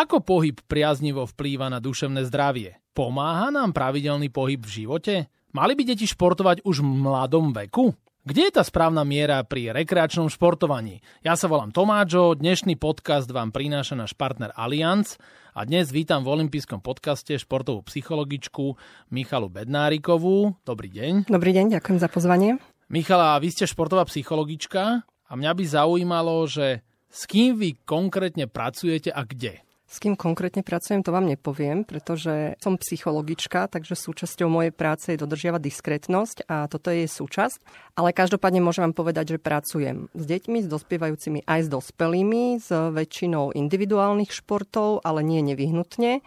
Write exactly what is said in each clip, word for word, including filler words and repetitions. Ako pohyb priaznivo vplýva na duševné zdravie? Pomáha nám pravidelný pohyb v živote? Mali by deti športovať už v mladom veku? Kde je tá správna miera pri rekreačnom športovaní? Ja sa volám Tomáčo, dnešný podcast vám prináša náš partner Allianz a dnes vítam v Olympijskom podcaste športovú psychologičku Michalu Bednárikovú. Dobrý deň. Dobrý deň, ďakujem za pozvanie. Michala, vy ste športová psychologička a mňa by zaujímalo, že s kým vy konkrétne pracujete a kde? S kým konkrétne pracujem, to vám nepoviem, pretože som psychologička, takže súčasťou mojej práce je dodržiavať diskrétnosť a toto je jej súčasť. Ale každopádne môžem vám povedať, že pracujem s deťmi, s dospievajúcimi aj s dospelými, s väčšinou individuálnych športov, ale nie nevyhnutne.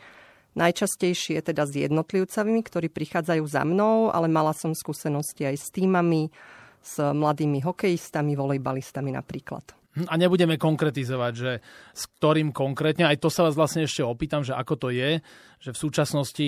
Najčastejšie je teda s jednotlivcami, ktorí prichádzajú za mnou, ale mala som skúsenosti aj s tímami, s mladými hokejistami, volejbalistami napríklad. A nebudeme konkretizovať, že s ktorým konkrétne, aj to sa vás vlastne ešte opýtam, že ako to je, že v súčasnosti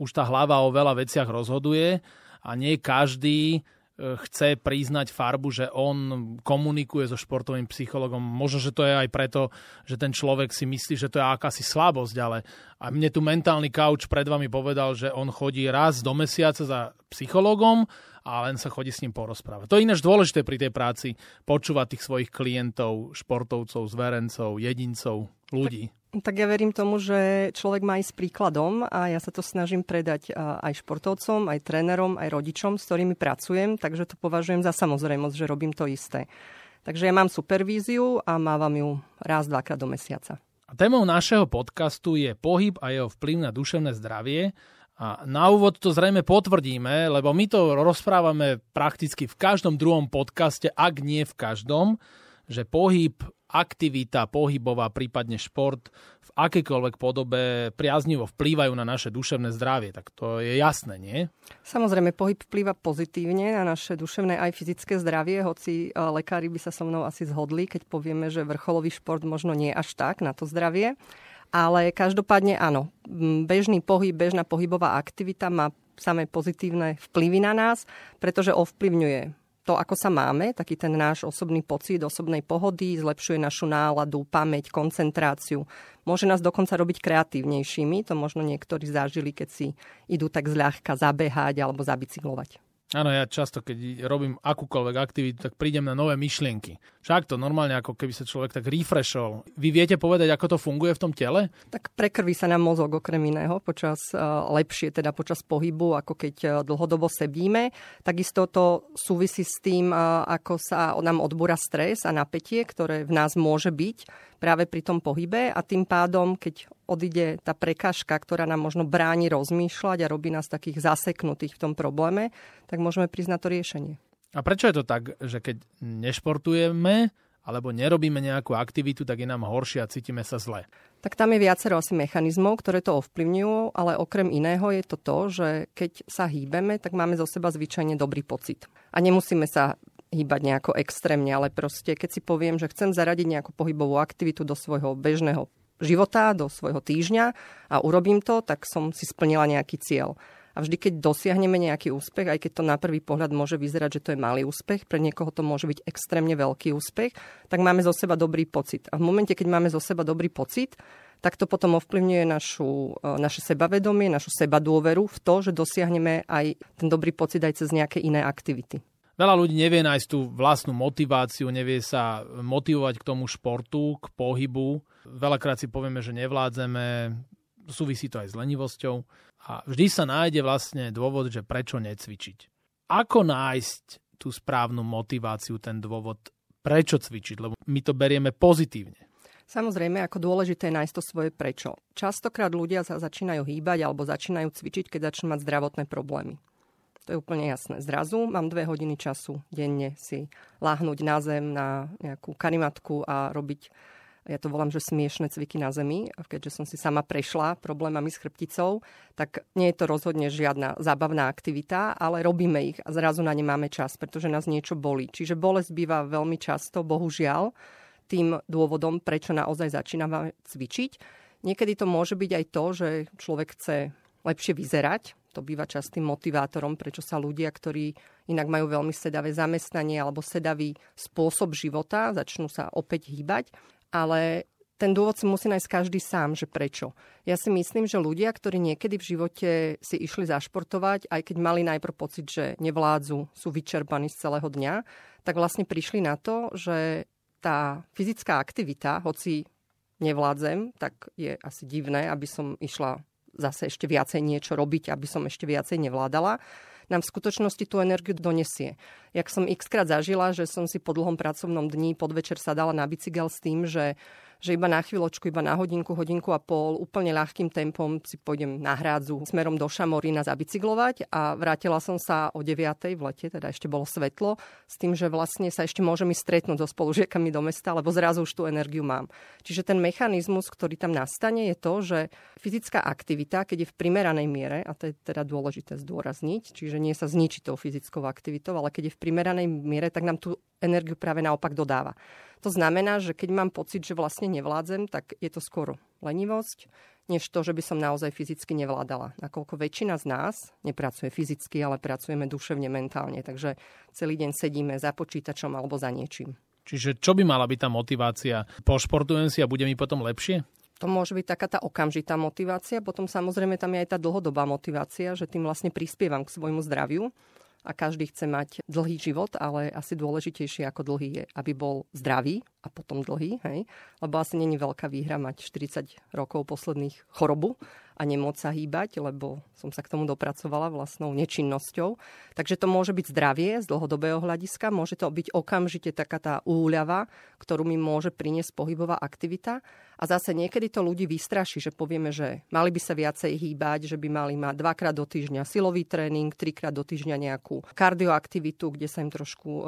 už tá hlava o veľa veciach rozhoduje a nie každý chce priznať farbu, že on komunikuje so športovým psychologom. Možno, že to je aj preto, že ten človek si myslí, že to je akási slabosť, ale a mne tu mentálny kauč pred vami povedal, že on chodí raz do mesiaca za psychologom a len sa chodí s ním porozprávať. To je ináč dôležité pri tej práci, počúvať tých svojich klientov, športovcov, zverencov, jedincov, ľudí. Tak, tak ja verím tomu, že človek má ísť príkladom a ja sa to snažím predať aj športovcom, aj trénerom, aj rodičom, s ktorými pracujem, takže to považujem za samozrejmosť, že robím to isté. Takže ja mám supervíziu a mávam ju raz, dvakrát do mesiaca. A témou našeho podcastu je pohyb a jeho vplyv na duševné zdravie. A na úvod to zrejme potvrdíme, lebo my to rozprávame prakticky v každom druhom podcaste, ak nie v každom, že pohyb, aktivita pohybová, prípadne šport v akejkoľvek podobe priaznivo vplývajú na naše duševné zdravie. Tak to je jasné, nie? Samozrejme, pohyb vplýva pozitívne na naše duševné aj fyzické zdravie, hoci lekári by sa so mnou asi zhodli, keď povieme, že vrcholový šport možno nie až tak na to zdravie. Ale každopádne áno, bežný pohyb, bežná pohybová aktivita má samé pozitívne vplyvy na nás, pretože ovplyvňuje to, ako sa máme, taký ten náš osobný pocit, osobnej pohody, zlepšuje našu náladu, pamäť, koncentráciu. Môže nás dokonca robiť kreatívnejšími, to možno niektorí zažili, keď si idú tak zľahka zabehať alebo zabicyklovať. Áno, ja často, keď robím akúkoľvek aktivitu, tak prídem na nové myšlienky. Však to normálne, ako keby sa človek tak refreshol. Vy viete povedať, ako to funguje v tom tele? Tak prekrví sa nám mozog okrem iného počas lepšie, teda počas pohybu, ako keď dlhodobo sedíme. Takisto to súvisí s tým, ako sa nám odbúra stres a napätie, ktoré v nás môže byť práve pri tom pohybe a tým pádom, keď odíde tá prekážka, ktorá nám možno bráni rozmýšľať a robí nás takých zaseknutých v tom probléme, tak môžeme priznať to riešenie. A prečo je to tak, že keď nešportujeme alebo nerobíme nejakú aktivitu, tak je nám horšie a cítime sa zle? Tak tam je viacero asi mechanizmov, ktoré to ovplyvňujú, ale okrem iného je to to, že keď sa hýbeme, tak máme zo seba zvyčajne dobrý pocit. A nemusíme sa hýbať nejako extrémne, ale proste keď si poviem, že chcem zaradiť nejakú pohybovú aktivitu do svojho bežného života, do svojho týždňa a urobím to, tak som si splnila nejaký cieľ. A vždy, keď dosiahneme nejaký úspech, aj keď to na prvý pohľad môže vyzerať, že to je malý úspech, pre niekoho to môže byť extrémne veľký úspech, tak máme zo seba dobrý pocit. A v momente, keď máme zo seba dobrý pocit, tak to potom ovplyvňuje našu, naše sebavedomie, našu sebadôveru v to, že dosiahneme aj ten dobrý pocit aj cez nejaké iné aktivity. Veľa ľudí nevie nájsť tú vlastnú motiváciu, nevie sa motivovať k tomu športu, k pohybu. Veľakrát si povieme, že nevládzeme, súvisí to aj s lenivosťou. A vždy sa nájde vlastne dôvod, že prečo necvičiť. Ako nájsť tú správnu motiváciu, ten dôvod, prečo cvičiť? Lebo my to berieme pozitívne. Samozrejme, ako dôležité nájsť to svoje prečo. Častokrát ľudia sa začínajú hýbať alebo začínajú cvičiť, keď začnú mať zdravotné problémy. To je úplne jasné. Zrazu mám dve hodiny času denne si láhnuť na zem, na nejakú karimatku a robiť, ja to volám, že smiešne cviky na zemi. Keďže som si sama prešla problémami s chrbticou, tak nie je to rozhodne žiadna zábavná aktivita, ale robíme ich a zrazu na ne máme čas, pretože nás niečo bolí. Čiže bolesť býva veľmi často, bohužiaľ, tým dôvodom, prečo naozaj začíname cvičiť. Niekedy to môže byť aj to, že človek chce lepšie vyzerať. To býva častým motivátorom, prečo sa ľudia, ktorí inak majú veľmi sedavé zamestnanie alebo sedavý spôsob života, začnú sa opäť hýbať. Ale ten dôvod si musí nájsť každý sám, že prečo. Ja si myslím, že ľudia, ktorí niekedy v živote si išli zašportovať, aj keď mali najprv pocit, že nevládzu, sú vyčerpaní z celého dňa, tak vlastne prišli na to, že tá fyzická aktivita, hoci nevládzem, tak je asi divné, aby som išla zase ešte viacej niečo robiť, aby som ešte viacej nevládala, nám v skutočnosti tú energiu donesie. Jak som x-krát zažila, že som si po dlhom pracovnom dni podvečer sadala na bicykel s tým, že, že iba na chvíľočku, iba na hodinku, hodinku a pol, úplne ľahkým tempom si pôjdem na hrádzu smerom do Šamorína zabicyklovať a vrátila som sa o deviatej v lete, teda ešte bolo svetlo, s tým, že vlastne sa ešte môžem ísť stretnúť so spolužiakami do mesta, lebo zrazu už tú energiu mám. Čiže ten mechanizmus, ktorý tam nastane, je to, že fyzická aktivita, keď je v primeranej miere, a to je teda dôležité zdôrazniť, čiže že nie sa zničí tou fyzickou aktivitou, ale keď je v primeranej miere, tak nám tú energiu práve naopak dodáva. To znamená, že keď mám pocit, že vlastne nevládzem, tak je to skôr lenivosť, než to, že by som naozaj fyzicky nevládala. Nakoľko väčšina z nás nepracuje fyzicky, ale pracujeme duševne, mentálne. Takže celý deň sedíme za počítačom alebo za niečím. Čiže čo by mala byť tá motivácia? Pošportujem si a bude mi potom lepšie? To môže byť taká tá okamžitá motivácia. Potom samozrejme tam je aj tá dlhodobá motivácia, že tým vlastne prispievam k svojmu zdraviu. A každý chce mať dlhý život, ale asi dôležitejšie ako dlhý je, aby bol zdravý a potom dlhý. Hej? Lebo asi není veľká výhra mať štyridsať rokov posledných chorobu a nemôcť sa hýbať, lebo som sa k tomu dopracovala vlastnou nečinnosťou. Takže to môže byť zdravie z dlhodobého hľadiska, môže to byť okamžite taká tá úľava, ktorú mi môže priniesť pohybová aktivita. A zase niekedy to ľudí vystraší, že povieme, že mali by sa viacej hýbať, že by mali mať dvakrát do týždňa silový tréning, trikrát do týždňa nejakú kardioaktivitu, kde sa im trošku e,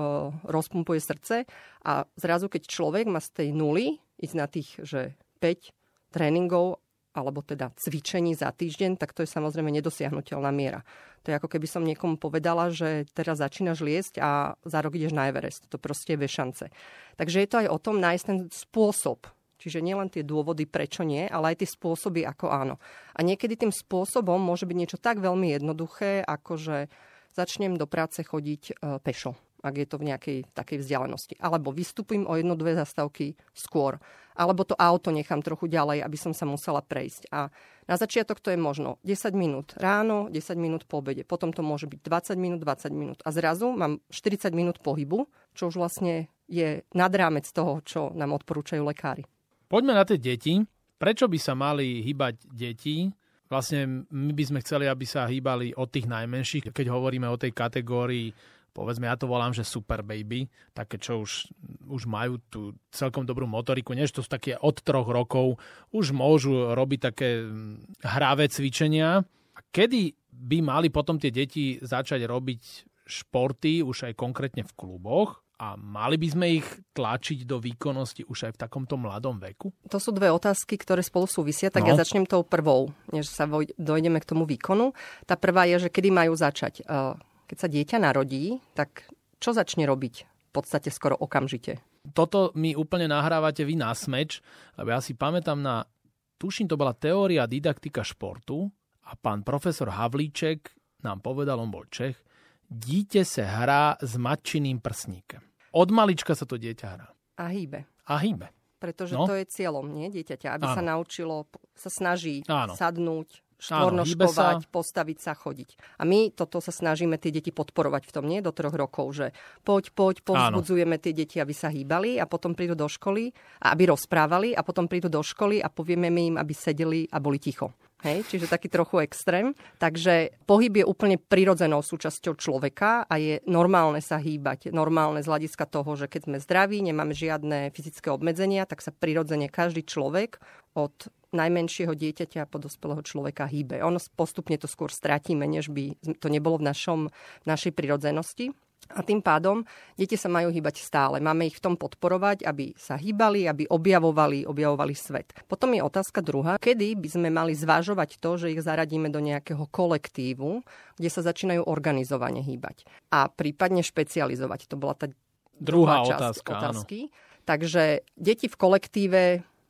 rozpumpuje srdce. A zrazu, keď človek má z tej nuly ísť na tých, že päť tréningov, alebo teda cvičení za týždeň, tak to je samozrejme nedosiahnuteľná miera. To je ako keby som niekomu povedala, že teraz začínaš liesť a za rok ideš na Everest. To proste je bez šance. Takže je to aj o tom nájsť ten spôsob. Čiže nielen tie dôvody, prečo nie, ale aj tie spôsoby, ako áno. A niekedy tým spôsobom môže byť niečo tak veľmi jednoduché, ako že začnem do práce chodiť pešo, ak je to v nejakej takej vzdialenosti. Alebo vystúpim o jedno, dve zastávky skôr. Alebo to auto nechám trochu ďalej, aby som sa musela prejsť. A na začiatok to je možno desať minút ráno, desať minút po obede. Potom to môže byť dvadsať minút, dvadsať minút. A zrazu mám štyridsať minút pohybu, čo už vlastne je nad rámec toho, čo nám odporúčajú lekári. Poďme na tie deti. Prečo by sa mali hýbať deti? Vlastne my by sme chceli, aby sa hýbali od tých najmenších. Keď hovoríme o tej kategórii, povedzme, ja to volám, že super baby, také, čo už, už majú tú celkom dobrú motoriku, než to sú také od troch rokov, už môžu robiť také hravé cvičenia. A kedy by mali potom tie deti začať robiť športy, už aj konkrétne v kluboch? A mali by sme ich tlačiť do výkonnosti už aj v takomto mladom veku? To sú dve otázky, ktoré spolu súvisia, tak no. Ja začnem tou prvou, než sa dojdeme k tomu výkonu. Tá prvá je, že kedy majú začať. Keď sa dieťa narodí, tak čo začne robiť? V podstate skoro okamžite. Toto mi úplne nahrávate vy na smeč, lebo ja si pamätám na, tuším, to bola teória didaktika športu a pán profesor Havlíček nám povedal, on bol Čech, dieťa sa hrá s matčiným prsníkom. Od malička sa to dieťa hrá. A hýbe. A hýbe. Pretože no? To je cieľom, nie, dieťaťa, aby Áno. sa naučilo, sa snaží Áno. sadnúť, štvornožkovať, postaviť sa, chodiť. A my toto sa snažíme tie deti podporovať v tom, nie, do troch rokov, že poď, poď, povzbudzujeme tie deti, aby sa hýbali a potom prídu do školy, a aby rozprávali a potom prídu do školy a povieme im, aby sedeli a boli ticho. Hej, čiže taký trochu extrém. Takže pohyb je úplne prirodzenou súčasťou človeka a je normálne sa hýbať. Normálne z hľadiska toho, že keď sme zdraví, nemáme žiadne fyzické obmedzenia, tak sa prirodzene každý človek od najmenšieho dieťaťa po dospelého človeka hýbe. Ono postupne to skôr stratíme, než by to nebolo v našom, našej prirodzenosti. A tým pádom deti sa majú hýbať stále. Máme ich v tom podporovať, aby sa hýbali, aby objavovali, objavovali svet. Potom je otázka druhá, kedy by sme mali zvažovať to, že ich zaradíme do nejakého kolektívu, kde sa začínajú organizovane hýbať a prípadne špecializovať. To bola tá druhá, druhá časť otázka, otázky. Áno. Takže deti v kolektíve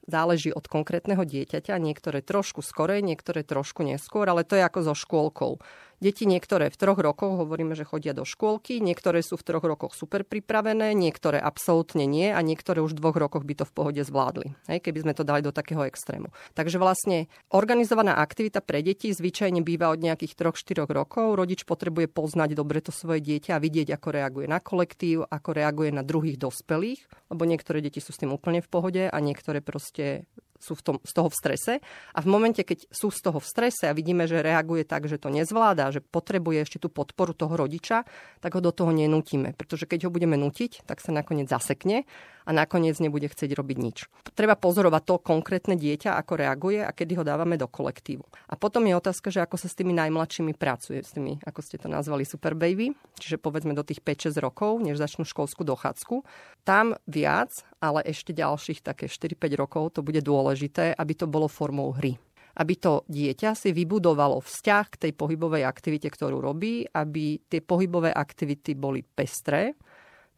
záleží od konkrétneho dieťaťa, niektoré trošku skore, niektoré trošku neskôr, ale to je ako so škôlkou. Deti niektoré v troch rokoch hovoríme, že chodia do škôlky, niektoré sú v troch rokoch super pripravené, niektoré absolútne nie a niektoré už v dvoch rokoch by to v pohode zvládli, hej, keby sme to dali do takého extrému. Takže vlastne organizovaná aktivita pre deti zvyčajne býva od nejakých troch štyroch rokov. Rodič potrebuje poznať dobre to svoje dieťa a vidieť, ako reaguje na kolektív, ako reaguje na druhých dospelých, lebo niektoré deti sú s tým úplne v pohode a niektoré proste sú v tom, z toho v strese. A v momente, keď sú z toho v strese a vidíme, že reaguje tak, že to nezvláda, že potrebuje ešte tú podporu toho rodiča, tak ho do toho nenútime. Pretože keď ho budeme nútiť, tak sa nakoniec zasekne a nakoniec nebude chcieť robiť nič. Treba pozorovať to konkrétne dieťa, ako reaguje a kedy ho dávame do kolektívu. A potom je otázka, že ako sa s tými najmladšími pracuje, s tými, ako ste to nazvali, super baby, čiže povedzme do tých päť šesť rokov, než začnú školskú dochádzku. Tam viac, ale ešte ďalších také štyri päť rokov to bude dôležité, aby to bolo formou hry. Aby to dieťa si vybudovalo vzťah k tej pohybovej aktivite, ktorú robí, aby tie pohybové aktivity boli pestré.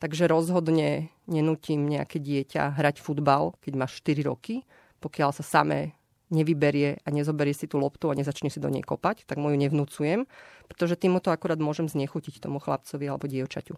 Takže rozhodne nenútim nejaké dieťa hrať futbal, keď má štyri roky, pokiaľ sa samé nevyberie a nezoberie si tú loptu a nezačne si do nej kopať, tak moju nevnúcujem, pretože tým to akurát môžem znechutiť tomu chlapcovi alebo dievčaťu.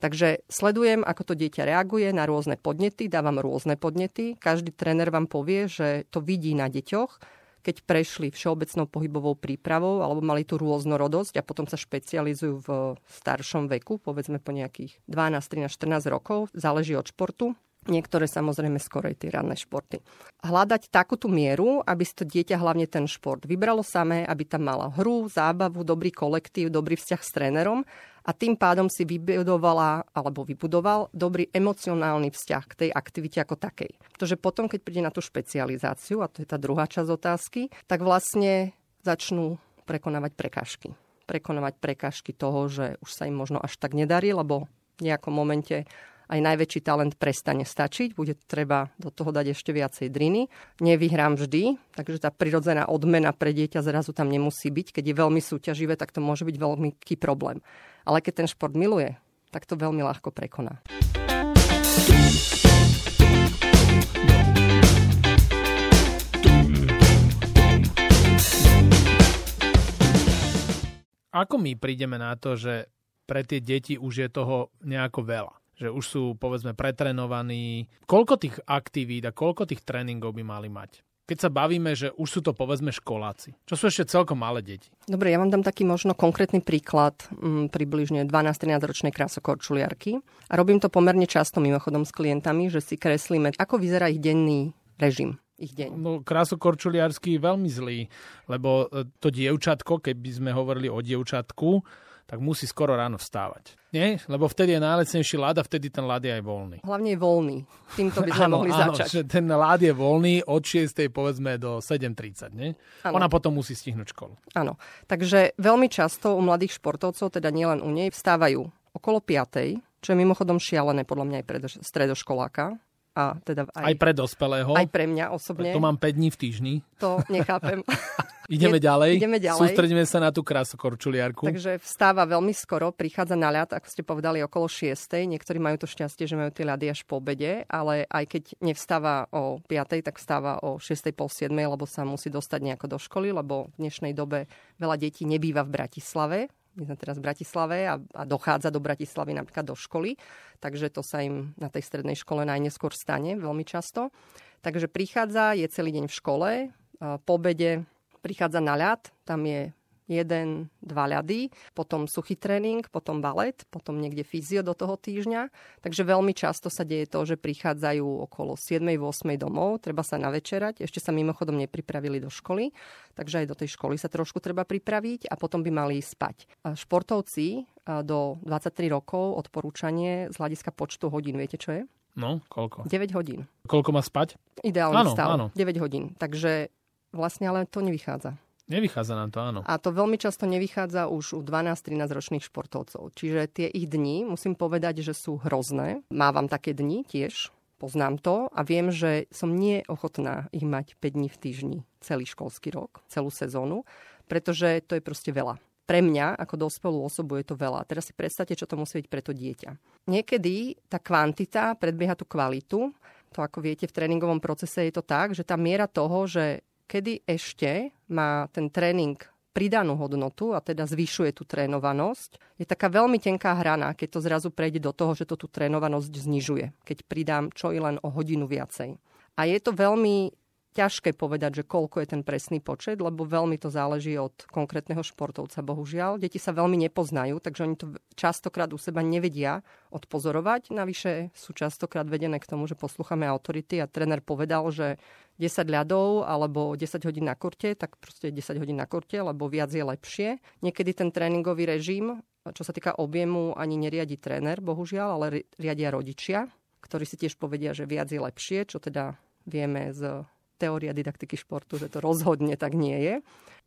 Takže sledujem, ako to dieťa reaguje na rôzne podnety, dávam rôzne podnety. Každý tréner vám povie, že to vidí na deťoch, keď prešli všeobecnou pohybovou prípravou alebo mali tú rôznorodosť a potom sa špecializujú v staršom veku, povedzme po nejakých dvanásť, trinásť, štrnásť rokov, záleží od športu. Niektoré samozrejme skorej tie ranné športy. Hľadať takúto mieru, aby si to dieťa hlavne ten šport vybralo samé, aby tam mala hru, zábavu, dobrý kolektív, dobrý vzťah s trénerom a tým pádom si vybudovala alebo vybudoval dobrý emocionálny vzťah k tej aktivite ako takej. Pretože potom, keď príde na tú špecializáciu, a to je tá druhá časť otázky, tak vlastne začnú prekonávať prekážky. Prekonávať prekážky toho, že už sa im možno až tak nedarí, lebo v nejakom momente aj najväčší talent prestane stačiť, bude treba do toho dať ešte viacej driny. Nevyhrám vždy, takže tá prirodzená odmena pre dieťa zrazu tam nemusí byť. Keď je veľmi súťaživé, tak to môže byť veľký problém. Ale keď ten šport miluje, tak to veľmi ľahko prekoná. Ako my prídeme na to, že pre tie deti už je toho nejako veľa? Že už sú, povedzme, pretrenovaní. Koľko tých aktivít a koľko tých tréningov by mali mať? Keď sa bavíme, že už sú to, povedzme, školáci. Čo sú ešte celkom malé deti? Dobre, ja vám dám taký možno konkrétny príklad m, približne dvanásť trinásťročnej krásokorčuliarky. A robím to pomerne často mimochodom s klientami, že si kreslíme, ako vyzerá ich denný režim. Ich deň. No, krásokorčuliarsky je veľmi zlý, lebo to dievčatko, keby sme hovorili o dievčatku, tak musí skoro ráno vstávať. Nie? Lebo vtedy je najlacnejší ľad a vtedy ten ľad je aj voľný. Hlavne je voľný. Týmto by sme áno, mohli áno, začať. Že ten ľad je voľný od šiestej povedzme do sedem tridsať. Nie? Ona potom musí stihnúť školu. Áno. Takže veľmi často u mladých športovcov, teda nielen u nej, vstávajú okolo piatej, čo je mimochodom šialené podľa mňa aj pre stredoškoláka. A teda aj, aj pre dospelého. Aj pre mňa osobne. To mám päť dní v týždni. To nechápem. Ideme ďalej, ideme ďalej, sústredíme sa na tú krásokorčuliarku. Takže vstáva veľmi skoro, prichádza na ľad, ako ste povedali, okolo šiestej. Niektorí majú to šťastie, že majú tie ľady až po obede, ale aj keď nevstáva o piatej, tak vstáva o šiestej pol siedmej, lebo sa musí dostať nejako do školy, lebo v dnešnej dobe veľa detí nebýva v Bratislave. My sme teraz v Bratislave a, a dochádza do Bratislavy napríklad do školy, takže to sa im na tej strednej škole najneskôr stane veľmi často. Takže prichádza, je celý deň v škole, po obede prichádza na ľad, tam je jeden, dva ľady, potom suchý tréning, potom balet, potom niekde fyzio do toho týždňa. Takže veľmi často sa deje to, že prichádzajú okolo siedmej ôsmej domov, treba sa navečerať, ešte sa mimochodom nepripravili do školy, takže aj do tej školy sa trošku treba pripraviť a potom by mali ísť spať. Športovci do dvadsaťtri rokov odporúčanie z hľadiska počtu hodín, viete čo je? No, koľko? deväť hodín. Koľko má spať? Ideálne áno, stav, áno. deväť hodín, takže vlastne ale to nevychádza. Nevychádza nám to, áno. A to veľmi často nevychádza už u dvanásť trinásť ročných športovcov. Čiže tie ich dni, musím povedať, že sú hrozné. Mávam také dni tiež, poznám to a viem, že som neochotná ich mať päť dní v týždni, celý školský rok, celú sezónu, pretože to je proste veľa. Pre mňa ako dospelú osobu je to veľa. Teraz si predstavte, čo to musí byť pre to dieťa. Niekedy tá kvantita predbieha tú kvalitu. To ako viete, v tréningovom procese je to tak, že tá miera toho, že kedy ešte má ten tréning pridanú hodnotu a teda zvyšuje tú trénovanosť. Je taká veľmi tenká hrana, keď to zrazu prejde do toho, že to tú trénovanosť znižuje, keď pridám čo i len o hodinu viacej. A je to veľmi ťažké povedať, že koľko je ten presný počet, lebo veľmi to záleží od konkrétneho športovca, bohužiaľ. Deti sa veľmi nepoznajú, takže oni to častokrát u seba nevedia odpozorovať. Navyše sú častokrát vedené k tomu, že poslúchame autority a tréner povedal, že desať ľadov alebo desať hodín na korte, tak proste desať hodín na korte, lebo viac je lepšie. Niekedy ten tréningový režim, čo sa týka objemu, ani neriadi tréner, bohužiaľ, ale riadia rodičia, ktorí si tiež povedia, že viac je lepšie, čo teda vieme z teória didaktiky športu, že to rozhodne tak nie je.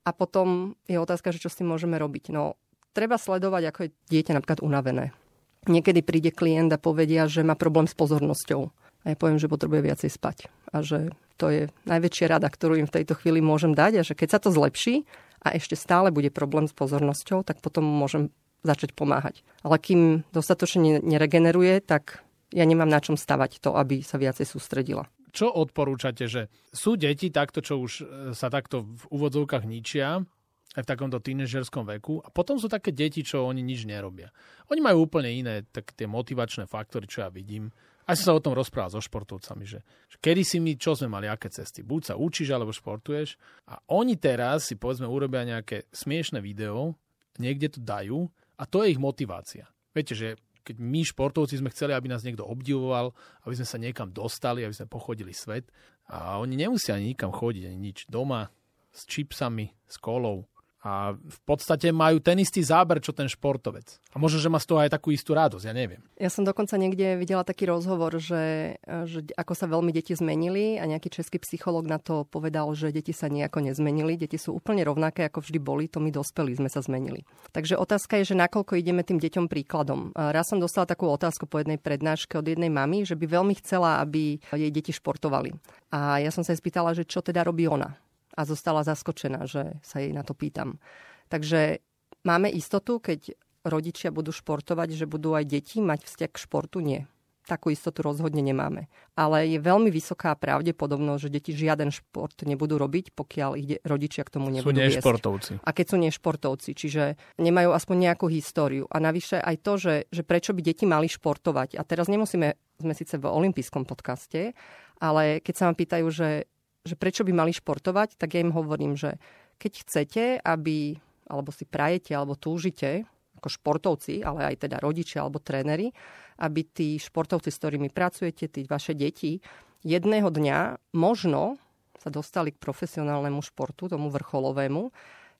A potom je otázka, že čo s tým môžeme robiť. No, treba sledovať, ako je dieťa napríklad unavené. Niekedy príde klient a povedia, že má problém s pozornosťou. A ja poviem, že potrebuje viacej spať. A že to je najväčšia rada, ktorú im v tejto chvíli môžem dať. A že keď sa to zlepší a ešte stále bude problém s pozornosťou, tak potom môžem začať pomáhať. Ale kým dostatočne neregeneruje, tak ja nemám na čom stavať to, aby sa viacej sústredila. Čo odporúčate, že sú deti takto, čo už sa takto v úvodzovkách ničia, aj v takomto tínežerskom veku, a potom sú také deti, čo oni nič nerobia. Oni majú úplne iné tak tie motivačné faktory, čo ja vidím. Aj som sa o tom rozprával so športovcami, že kedy si my, čo sme mali, aké cesty? Buď sa učíš, alebo športuješ. A oni teraz si, povedzme, urobia nejaké smiešné video, niekde to dajú, a to je ich motivácia. Viete, že keď my športovci sme chceli, aby nás niekto obdivoval, aby sme sa niekam dostali, aby sme pochodili svet. A oni nemusia ani nikam chodiť, ani nič. Doma, s čipsami, s kolou. A v podstate majú ten istý záber, čo ten športovec. A možno, že má z toho aj takú istú radosť, ja neviem. Ja som dokonca niekde videla taký rozhovor, že, že ako sa veľmi deti zmenili a nejaký český psychológ na to povedal, že deti sa nejako nezmenili. Deti sú úplne rovnaké, ako vždy boli, to my dospelí sme sa zmenili. Takže otázka je, že nakoľko ideme tým deťom príkladom. Raz som dostala takú otázku po jednej prednáške od jednej mamy, že by veľmi chcela, aby jej deti športovali. A ja som sa jej spýtala, že čo teda robí ona. A zostala zaskočená, že sa jej na to pýtam. Takže máme istotu, keď rodičia budú športovať, že budú aj deti mať vzťah k športu? Nie. Takú istotu rozhodne nemáme. Ale je veľmi vysoká pravdepodobnosť, že deti žiaden šport nebudú robiť, pokiaľ ich de- rodičia k tomu nebudú viesť. Sú nešportovci. A keď sú nešportovci, čiže nemajú aspoň nejakú históriu. A navyše aj to, že, že prečo by deti mali športovať. A teraz nemusíme, sme síce v olympijskom podcaste, ale keď sa vám pýtajú, že že prečo by mali športovať, tak ja im hovorím, že keď chcete, aby, alebo si prajete, alebo túžite, ako športovci, ale aj teda rodičia alebo tréneri, aby tí športovci, s ktorými pracujete, tí vaše deti, jedného dňa možno sa dostali k profesionálnemu športu, tomu vrcholovému,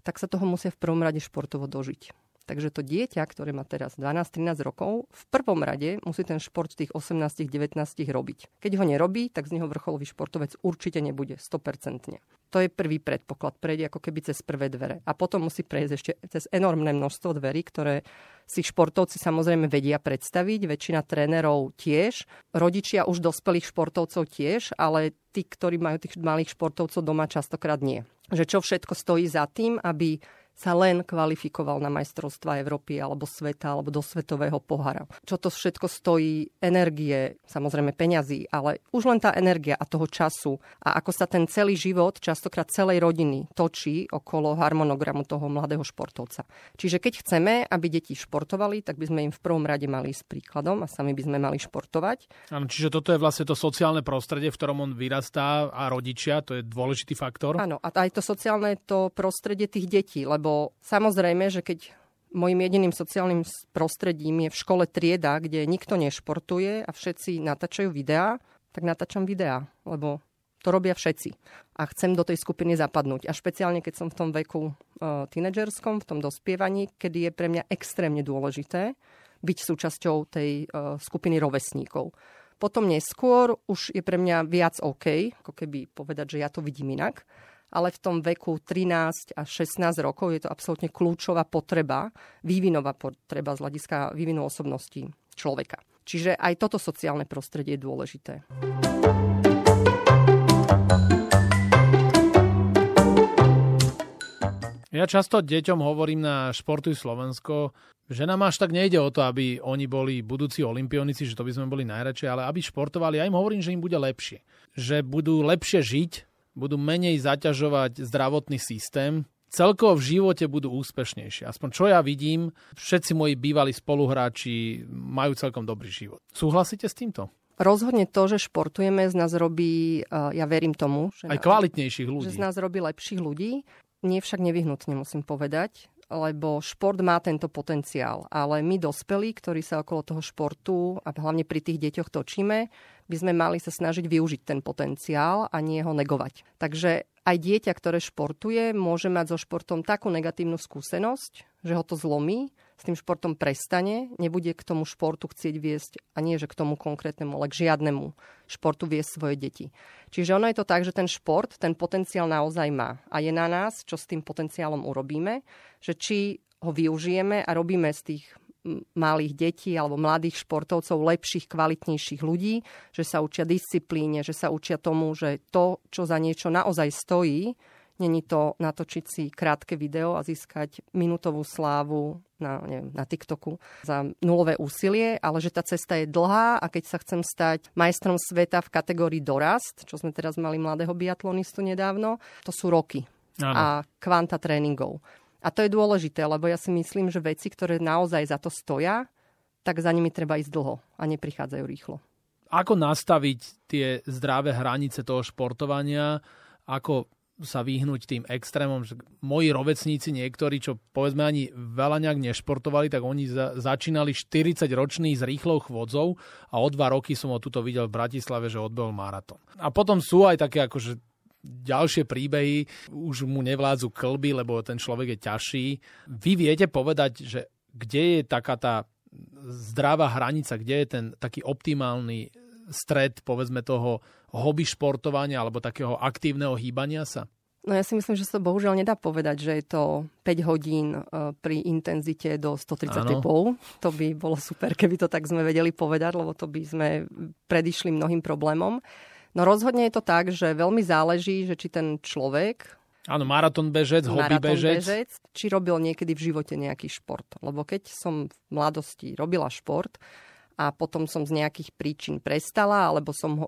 tak sa toho musia v prvom rade športovo dožiť. Takže to dieťa, ktoré má teraz dvanásť trinásť rokov, v prvom rade musí ten šport tých osemnásť devätnásť robiť. Keď ho nerobí, tak z neho vrcholový športovec určite nebude, sto percent. To je prvý predpoklad, prejde ako keby cez prvé dvere. A potom musí prejsť ešte cez enormné množstvo dverí, ktoré si športovci samozrejme vedia predstaviť, väčšina trénerov tiež, rodičia už dospelých športovcov tiež, ale tí, ktorí majú tých malých športovcov doma, častokrát nie. Že čo všetko stojí za tým, aby sa len kvalifikoval na majstrovstvá Európy alebo sveta, alebo do svetového pohára. Čo to všetko stojí energie, samozrejme peňazí, ale už len tá energia a toho času a ako sa ten celý život, častokrát celej rodiny, točí okolo harmonogramu toho mladého športovca. Čiže keď chceme, aby deti športovali, tak by sme im v prvom rade mali ísť príkladom a sami by sme mali športovať. Áno, čiže toto je vlastne to sociálne prostredie, v ktorom on vyrastá, a rodičia, to je dôležitý faktor. Áno, a aj to sociálne to prostredie tých detí, lebo samozrejme, že keď môjim jediným sociálnym prostredím je v škole trieda, kde nikto nešportuje a všetci natáčajú videá, tak natáčam videá, lebo to robia všetci. A chcem do tej skupiny zapadnúť. A špeciálne, keď som v tom veku e, tínedžerskom, v tom dospievaní, kedy je pre mňa extrémne dôležité byť súčasťou tej e, skupiny rovesníkov. Potom neskôr už je pre mňa viac OK, ako keby povedať, že ja to vidím inak, ale v tom veku trinásť až šestnásť rokov je to absolútne kľúčová potreba, vývinová potreba z hľadiska vývinu osobnosti človeka. Čiže aj toto sociálne prostredie je dôležité. Ja často deťom hovorím na Športuj Slovensko, že nám až tak nejde o to, aby oni boli budúci olympionici, že to by sme boli najradšej, ale aby športovali. Ja im hovorím, že im bude lepšie. Že budú lepšie žiť, budú menej zaťažovať zdravotný systém, celkovo v živote budú úspešnejšie. Aspoň čo ja vidím, všetci moji bývalí spoluhráči majú celkom dobrý život. Súhlasíte s týmto? Rozhodne to, že športujeme, z nás robí, ja verím tomu, že aj kvalitnejších ľudí. Že z nás robí lepších ľudí. Nie však nevyhnutne, musím povedať, lebo šport má tento potenciál. Ale my dospelí, ktorí sa okolo toho športu a hlavne pri tých deťoch točíme, by sme mali sa snažiť využiť ten potenciál a nie ho negovať. Takže aj dieťa, ktoré športuje, môže mať so športom takú negatívnu skúsenosť, že ho to zlomí, s tým športom prestane, nebude k tomu športu chcieť viesť, a nie že k tomu konkrétnemu, ale k žiadnemu športu viesť svoje deti. Čiže ono je to tak, že ten šport, ten potenciál naozaj má. A je na nás, čo s tým potenciálom urobíme, že či ho využijeme a robíme z tých malých detí alebo mladých športovcov lepších, kvalitnejších ľudí, že sa učia disciplíne, že sa učia tomu, že to, čo za niečo naozaj stojí, není to natočiť si krátke video a získať minútovú slávu na, neviem, na TikToku za nulové úsilie, ale že tá cesta je dlhá, a keď sa chcem stať majstrom sveta v kategórii dorast, čo sme teraz mali mladého biatlonistu nedávno, to sú roky ano. A kvanta tréningov. A to je dôležité, lebo ja si myslím, že veci, ktoré naozaj za to stoja, tak za nimi treba ísť dlho a neprichádzajú rýchlo. Ako nastaviť tie zdravé hranice toho športovania? Ako sa vyhnúť tým extrémom? Moji rovesníci, niektorí, čo povedzme ani veľa nejak nešportovali, tak oni za- začínali štyridsaťroční s rýchlou chôdzou a o dva roky som ho tuto videl v Bratislave, že odbehol maratón. A potom sú aj také akože ďalšie príbehy, už mu nevládzu klby, lebo ten človek je ťažší. Vy viete povedať, že kde je taká tá zdravá hranica, kde je ten taký optimálny stred, povedzme, toho hobby športovania alebo takého aktívneho hýbania sa? No ja si myslím, že sa bohužiaľ nedá povedať, že je to päť hodín pri intenzite do stotridsať päť. To by bolo super, keby to tak sme vedeli povedať, lebo to by sme predišli mnohým problémom. No rozhodne je to tak, že veľmi záleží, že či ten človek... Áno, maratón bežec, hobby bežec. bežec. Či robil niekedy v živote nejaký šport. Lebo keď som v mladosti robila šport a potom som z nejakých príčin prestala, alebo som ho,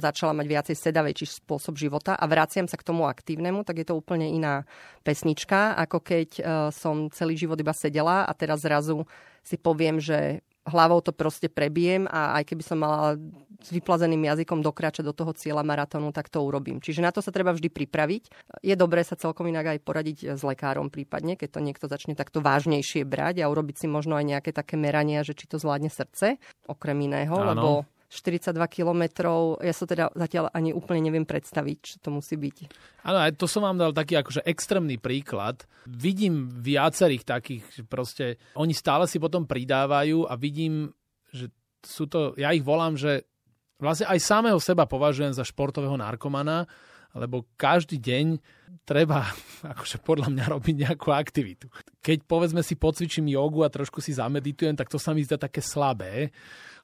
začala mať viacej sedavejší spôsob života a vraciam sa k tomu aktívnemu, tak je to úplne iná pesnička, ako keď uh, som celý život iba sedela a teraz zrazu si poviem, že hlavou to proste prebijem a aj keby som mala s vyplazeným jazykom dokračať do toho cieľa maratónu, tak to urobím. Čiže na to sa treba vždy pripraviť. Je dobré sa celkom inak aj poradiť s lekárom prípadne, keď to niekto začne takto vážnejšie brať a urobiť si možno aj nejaké také merania, že či to zvládne srdce, okrem iného, áno. Lebo štyridsaťdva kilometrov, ja sa teda zatiaľ ani úplne neviem predstaviť, čo to musí byť. Áno, to som vám dal taký akože extrémny príklad. Vidím viacerých takých, že proste oni stále si potom pridávajú a vidím, že sú to, ja ich volám, že vlastne aj samého seba považujem za športového narkomana, lebo každý deň treba akože podľa mňa robiť nejakú aktivitu. Keď povedzme si pocvičím jogu a trošku si zameditujem, tak to sa mi zdá také slabé,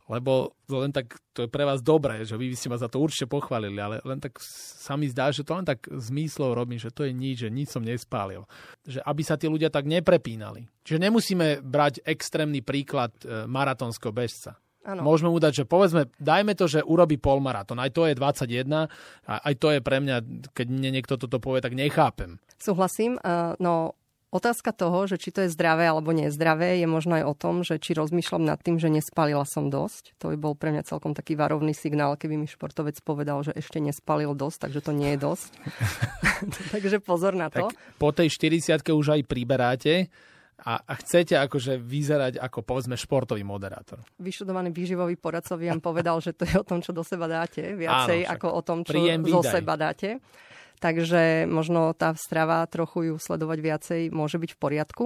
lebo len tak, to je pre vás dobré, že vy ste ma za to určite pochválili, ale len tak sa mi zdá, že to len tak zmyslov robím, že to je nič, že nič som nespálil. Že aby sa tí ľudia tak neprepínali. Čiže nemusíme brať extrémny príklad maratónskeho bežca. Ano. Môžeme mu dať, že povedzme, dajme to, že urobí polmaratón. Aj to je dvadsaťjeden. Aj to je pre mňa, keď mne niekto toto povie, tak nechápem. Súhlasím, no... Otázka toho, že či to je zdravé alebo nezdravé, je možno aj o tom, že či rozmýšľam nad tým, že nespálila som dosť. To by bol pre mňa celkom taký varovný signál, keby mi športovec povedal, že ešte nespálil dosť, takže to nie je dosť. Takže pozor na to. Tak po tej štyridsiatke už aj priberáte a, a chcete akože vyzerať ako povedzme športový moderátor. Vyšudovaný výživový poradca vám povedal, že to je o tom, čo do seba dáte, viacej áno, ako o tom, čo zo seba dáte. Takže možno tá strava, trochu ju sledovať viacej, môže byť v poriadku.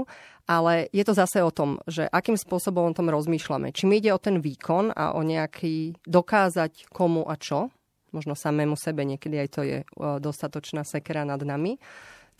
Ale je to zase o tom, že akým spôsobom o tom rozmýšľame. Či mi ide o ten výkon a o nejaký dokázať komu a čo. Možno samému sebe, niekedy aj to je dostatočná sekera nad nami.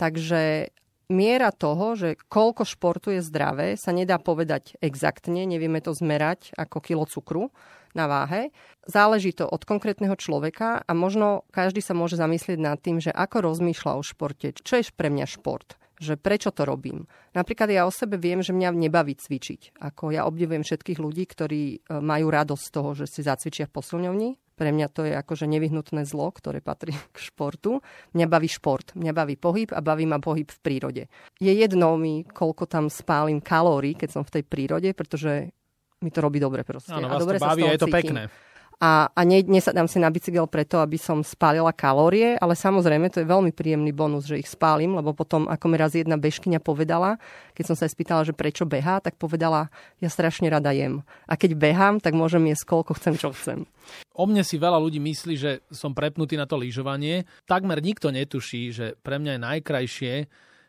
Takže miera toho, že koľko športu je zdravé, sa nedá povedať exaktne. Nevieme to zmerať ako kilo cukru na váhe. Záleží to od konkrétneho človeka a možno každý sa môže zamyslieť nad tým, že ako rozmýšľa o športe, čo je pre mňa šport, že prečo to robím. Napríklad ja o sebe viem, že mňa nebaví cvičiť. Ako ja obdivujem všetkých ľudí, ktorí majú radosť z toho, že si zacvičia v posilňovni. Pre mňa to je akože nevyhnutné zlo, ktoré patrí k športu. Mňa baví šport, mňa baví pohyb a baví ma pohyb v prírode. Je jedno mi, koľko tam spálim kalórií, keď som v tej prírode, pretože mi to robí dobre proste. Áno, a dobre to baví, sa z toho je to cítim. Pekné. A, a ne, nesadám si na bicykel preto, aby som spálila kalórie, ale samozrejme to je veľmi príjemný bonus, že ich spálim, lebo potom, ako mi raz jedna bežkyňa povedala, keď som sa jej spýtala, že prečo behá, tak povedala, ja strašne rada jem. A keď behám, tak môžem jesť koľko chcem, čo chcem. O mne si veľa ľudí myslí, že som prepnutý na to lyžovanie. Takmer nikto netuší, že pre mňa je najkrajšie,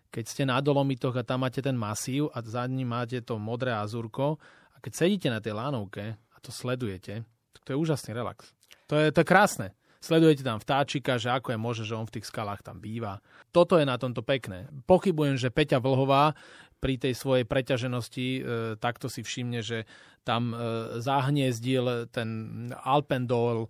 keď ste na Dolomitoch a tam máte ten masív a za ním máte to modré azúrko a keď sedíte na tej lanovke a to sledujete, to je úžasný relax. To je, to je krásne. Sledujete tam vtáčika, že ako je možné, že on v tých skalách tam býva. Toto je na tomto pekné. Pochybujem, že Peťa Vlhová pri tej svojej preťaženosti e, takto si všimne, že tam e, zahniezdil ten Alpendoel, e,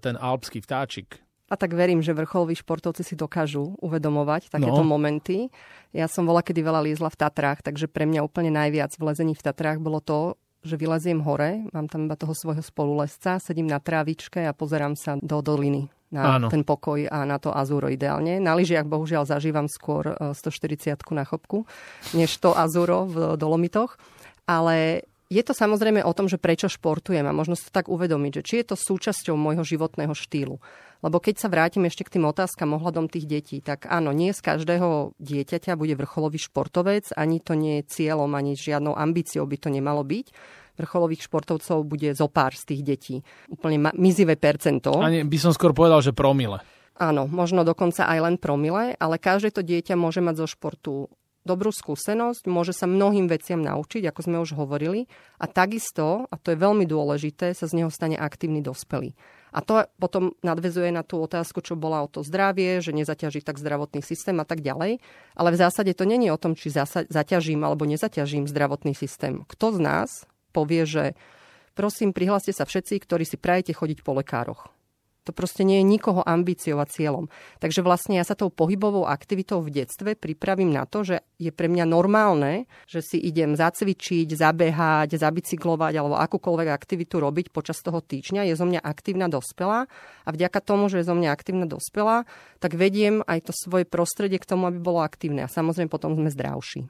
ten alpský vtáčik. A tak verím, že vrcholoví športovci si dokážu uvedomovať takéto no. momenty. Ja som bola kedy veľa liezla v Tatrách, takže pre mňa úplne najviac v lezení v Tatrách bolo to, že vyleziem hore, mám tam iba toho svojho spolulesca, sedím na trávičke a pozerám sa do doliny na Áno. ten pokoj a na to azúro ideálne. Na lyžiach bohužiaľ zažívam skôr stoštyridsať na chopku, než to azúro v Dolomitoch. Ale je to samozrejme o tom, že prečo športujem a možno si to tak uvedomiť, že či je to súčasťou môjho životného štýlu. Lebo keď sa vrátim ešte k tým otázkam ohľadom tých detí, tak áno, nie z každého dieťaťa bude vrcholový športovec, ani to nie je cieľom, ani žiadnou ambíciou by to nemalo byť. Vrcholových športovcov bude zopár z tých detí. Úplne mizivé percento. Ani by som skôr povedal, že promile. Áno, možno dokonca aj len promile, ale každé to dieťa môže mať zo športu dobrú skúsenosť, môže sa mnohým veciam naučiť, ako sme už hovorili, a takisto, a to je veľmi dôležité, sa z neho stane aktívny dospelý. A to potom nadväzuje na tú otázku, čo bola o to zdravie, že nezaťaží tak zdravotný systém a tak ďalej. Ale v zásade to nie je o tom, či zasa- zaťažím alebo nezaťažím zdravotný systém. Kto z nás povie, že prosím, prihláste sa všetci, ktorí si prajete chodiť po lekároch. To proste nie je nikoho ambíciou a cieľom. Takže vlastne ja sa tou pohybovou aktivitou v detstve pripravím na to, že je pre mňa normálne, že si idem zacvičiť, zabehať, zabicyklovať alebo akúkoľvek aktivitu robiť počas toho týždňa. Je zo mňa aktívna dospelá a vďaka tomu, že je zo mňa aktívna dospelá, tak vediem aj to svoje prostredie k tomu, aby bolo aktívne. A samozrejme potom sme zdravší.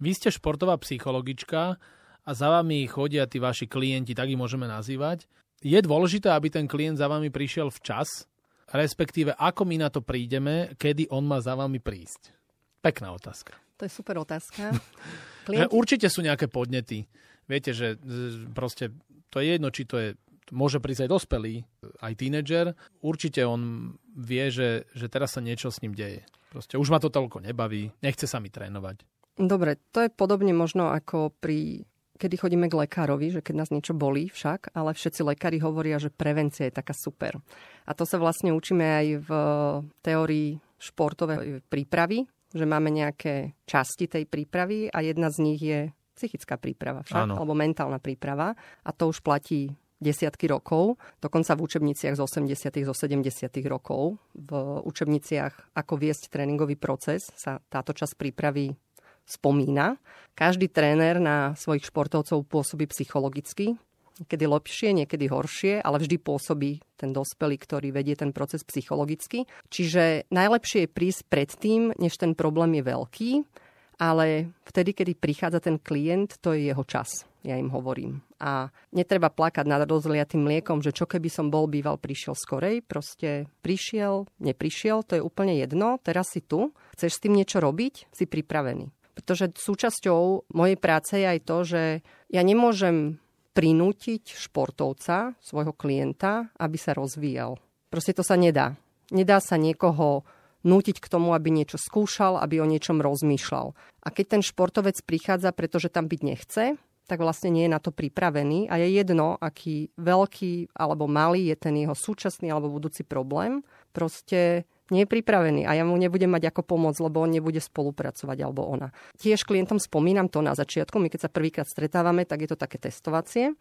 Vy ste športová psychologička a za vami chodia tí vaši klienti, tak ich môžeme nazývať. Je dôležité, aby ten klient za vami prišiel včas, respektíve ako my na to prídeme, kedy on má za vami prísť? Pekná otázka. To je super otázka. Klienti... Určite sú nejaké podnety. Viete, že proste to je jedno, či to je, môže prísť aj dospelý, aj tínedžer. Určite on vie, že, že teraz sa niečo s ním deje. Proste už ma to toľko nebaví, nechce sa mi trénovať. Dobre, to je podobne možno ako pri, kedy chodíme k lekárovi, že keď nás niečo bolí však, ale všetci lekári hovoria, že prevencia je taká super. A to sa vlastne učíme aj v teórii športovej prípravy, že máme nejaké časti tej prípravy a jedna z nich je psychická príprava však, Áno. alebo mentálna príprava a to už platí desiatky rokov, dokonca v učebniciach z osemdesiatych, zo sedemdesiatych rokov, v učebniciach ako viesť tréningový proces sa táto časť prípravy spomína. Každý tréner na svojich športovcov pôsobí psychologicky, niekedy lepšie, niekedy horšie, ale vždy pôsobí ten dospelý, ktorý vedie ten proces psychologicky. Čiže najlepšie je prísť predtým, než ten problém je veľký, ale vtedy, kedy prichádza ten klient, to je jeho čas, ja im hovorím. A netreba plakať nad rozliatým mliekom, že čo keby som bol býval, prišiel skorej, proste prišiel, neprišiel, to je úplne jedno, teraz si tu, chceš s tým niečo robiť, si pripravený. Pretože súčasťou mojej práce je aj to, že ja nemôžem prinútiť športovca, svojho klienta, aby sa rozvíjal. Proste to sa nedá. Nedá sa niekoho nútiť k tomu, aby niečo skúšal, aby o niečom rozmýšľal. A keď ten športovec prichádza, pretože tam byť nechce, tak vlastne nie je na to pripravený a je jedno, aký veľký alebo malý je ten jeho súčasný alebo budúci problém. Proste nie je pripravený a ja mu nebudem mať ako pomôcť, lebo on nebude spolupracovať alebo ona. Tiež klientom spomínam to na začiatku, my keď sa prvýkrát stretávame, tak je to také testovacie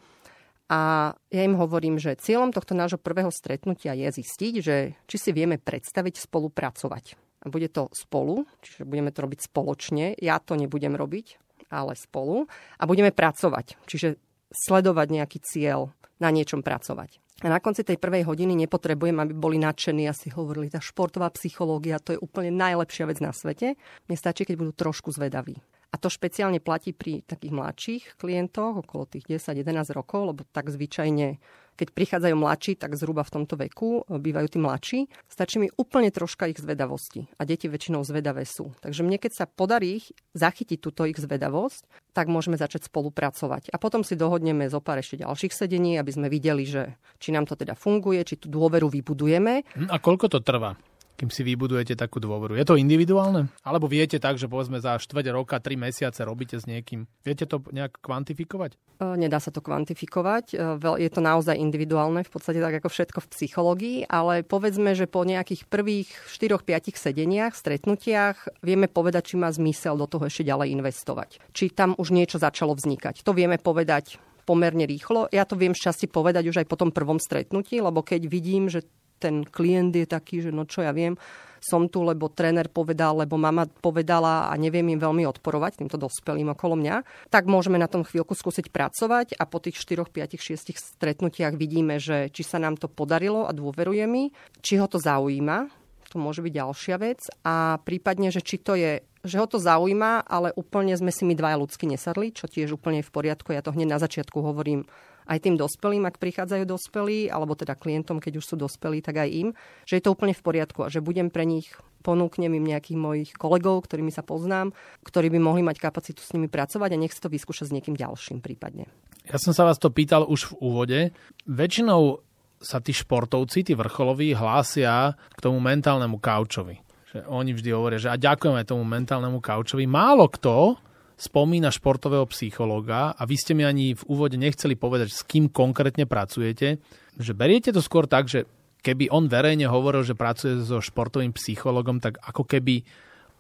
a ja im hovorím, že cieľom tohto nášho prvého stretnutia je zistiť, že či si vieme predstaviť spolupracovať. A bude to spolu, čiže budeme to robiť spoločne, ja to nebudem robiť, ale spolu. A budeme pracovať, čiže sledovať nejaký cieľ, na niečom pracovať. A na konci tej prvej hodiny nepotrebujem, aby boli nadšení a si hovorili, tá športová psychológia, to je úplne najlepšia vec na svete. Mne stačí, keď budú trošku zvedaví. A to špeciálne platí pri takých mladších klientoch, okolo tých desať jedenásť rokov, lebo tak zvyčajne, keď prichádzajú mladší, tak zhruba v tomto veku bývajú tí mladší. Stačí mi úplne troška ich zvedavosti. A deti väčšinou zvedavé sú. Takže mne, keď sa podarí zachytiť túto ich zvedavosť, tak môžeme začať spolupracovať. A potom si dohodneme zo pár ešte ďalších sedení, aby sme videli, že či nám to teda funguje, či tú dôveru vybudujeme. A koľko to trvá, kým si vybudujete takú dôveru? Je to individuálne? Alebo viete tak, že povedzme za štvrť roka, tri mesiace robíte s niekým? Viete to nejak kvantifikovať? Nedá sa to kvantifikovať. Je to naozaj individuálne, v podstate tak ako všetko v psychológii, ale povedzme, že po nejakých prvých štyroch, piatich sedeniach, stretnutiach vieme povedať, či má zmysel do toho ešte ďalej investovať. Či tam už niečo začalo vznikať. To vieme povedať pomerne rýchlo. Ja to viem šťastie povedať už aj po tom prvom stretnutí, lebo keď vidím, že ten klient je taký, že no čo ja viem, som tu, lebo tréner povedal, lebo mama povedala a neviem im veľmi odporovať, týmto dospelým okolo mňa, tak môžeme na tom chvíľku skúsiť pracovať a po tých štyroch, piatich, šiestich stretnutiach vidíme, že či sa nám to podarilo a dôveruje mi, či ho to zaujíma, to môže byť ďalšia vec a prípadne, že či to je, že ho to zaujíma, ale úplne sme si my dvaja ľudsky nesadli, čo tiež úplne je v poriadku, ja to hneď na začiatku hovorím, aj tým dospelým, ak prichádzajú dospelí, alebo teda klientom, keď už sú dospelí, tak aj im, že je to úplne v poriadku a že budem pre nich, ponúknem im nejakých mojich kolegov, ktorými sa poznám, ktorí by mohli mať kapacitu s nimi pracovať a nech si to vyskúša s niekým ďalším prípadne. Ja som sa vás to pýtal už v úvode. Väčšinou sa tí športovci, tí vrcholoví hlásia k tomu mentálnemu kaučovi. Že oni vždy hovoria, že a ďakujeme tomu mentálnemu kaučovi. Málo kto spomína športového psychológa a vy ste mi ani v úvode nechceli povedať, s kým konkrétne pracujete, že beriete to skôr tak, že keby on verejne hovoril, že pracuje so športovým psychológom, tak ako keby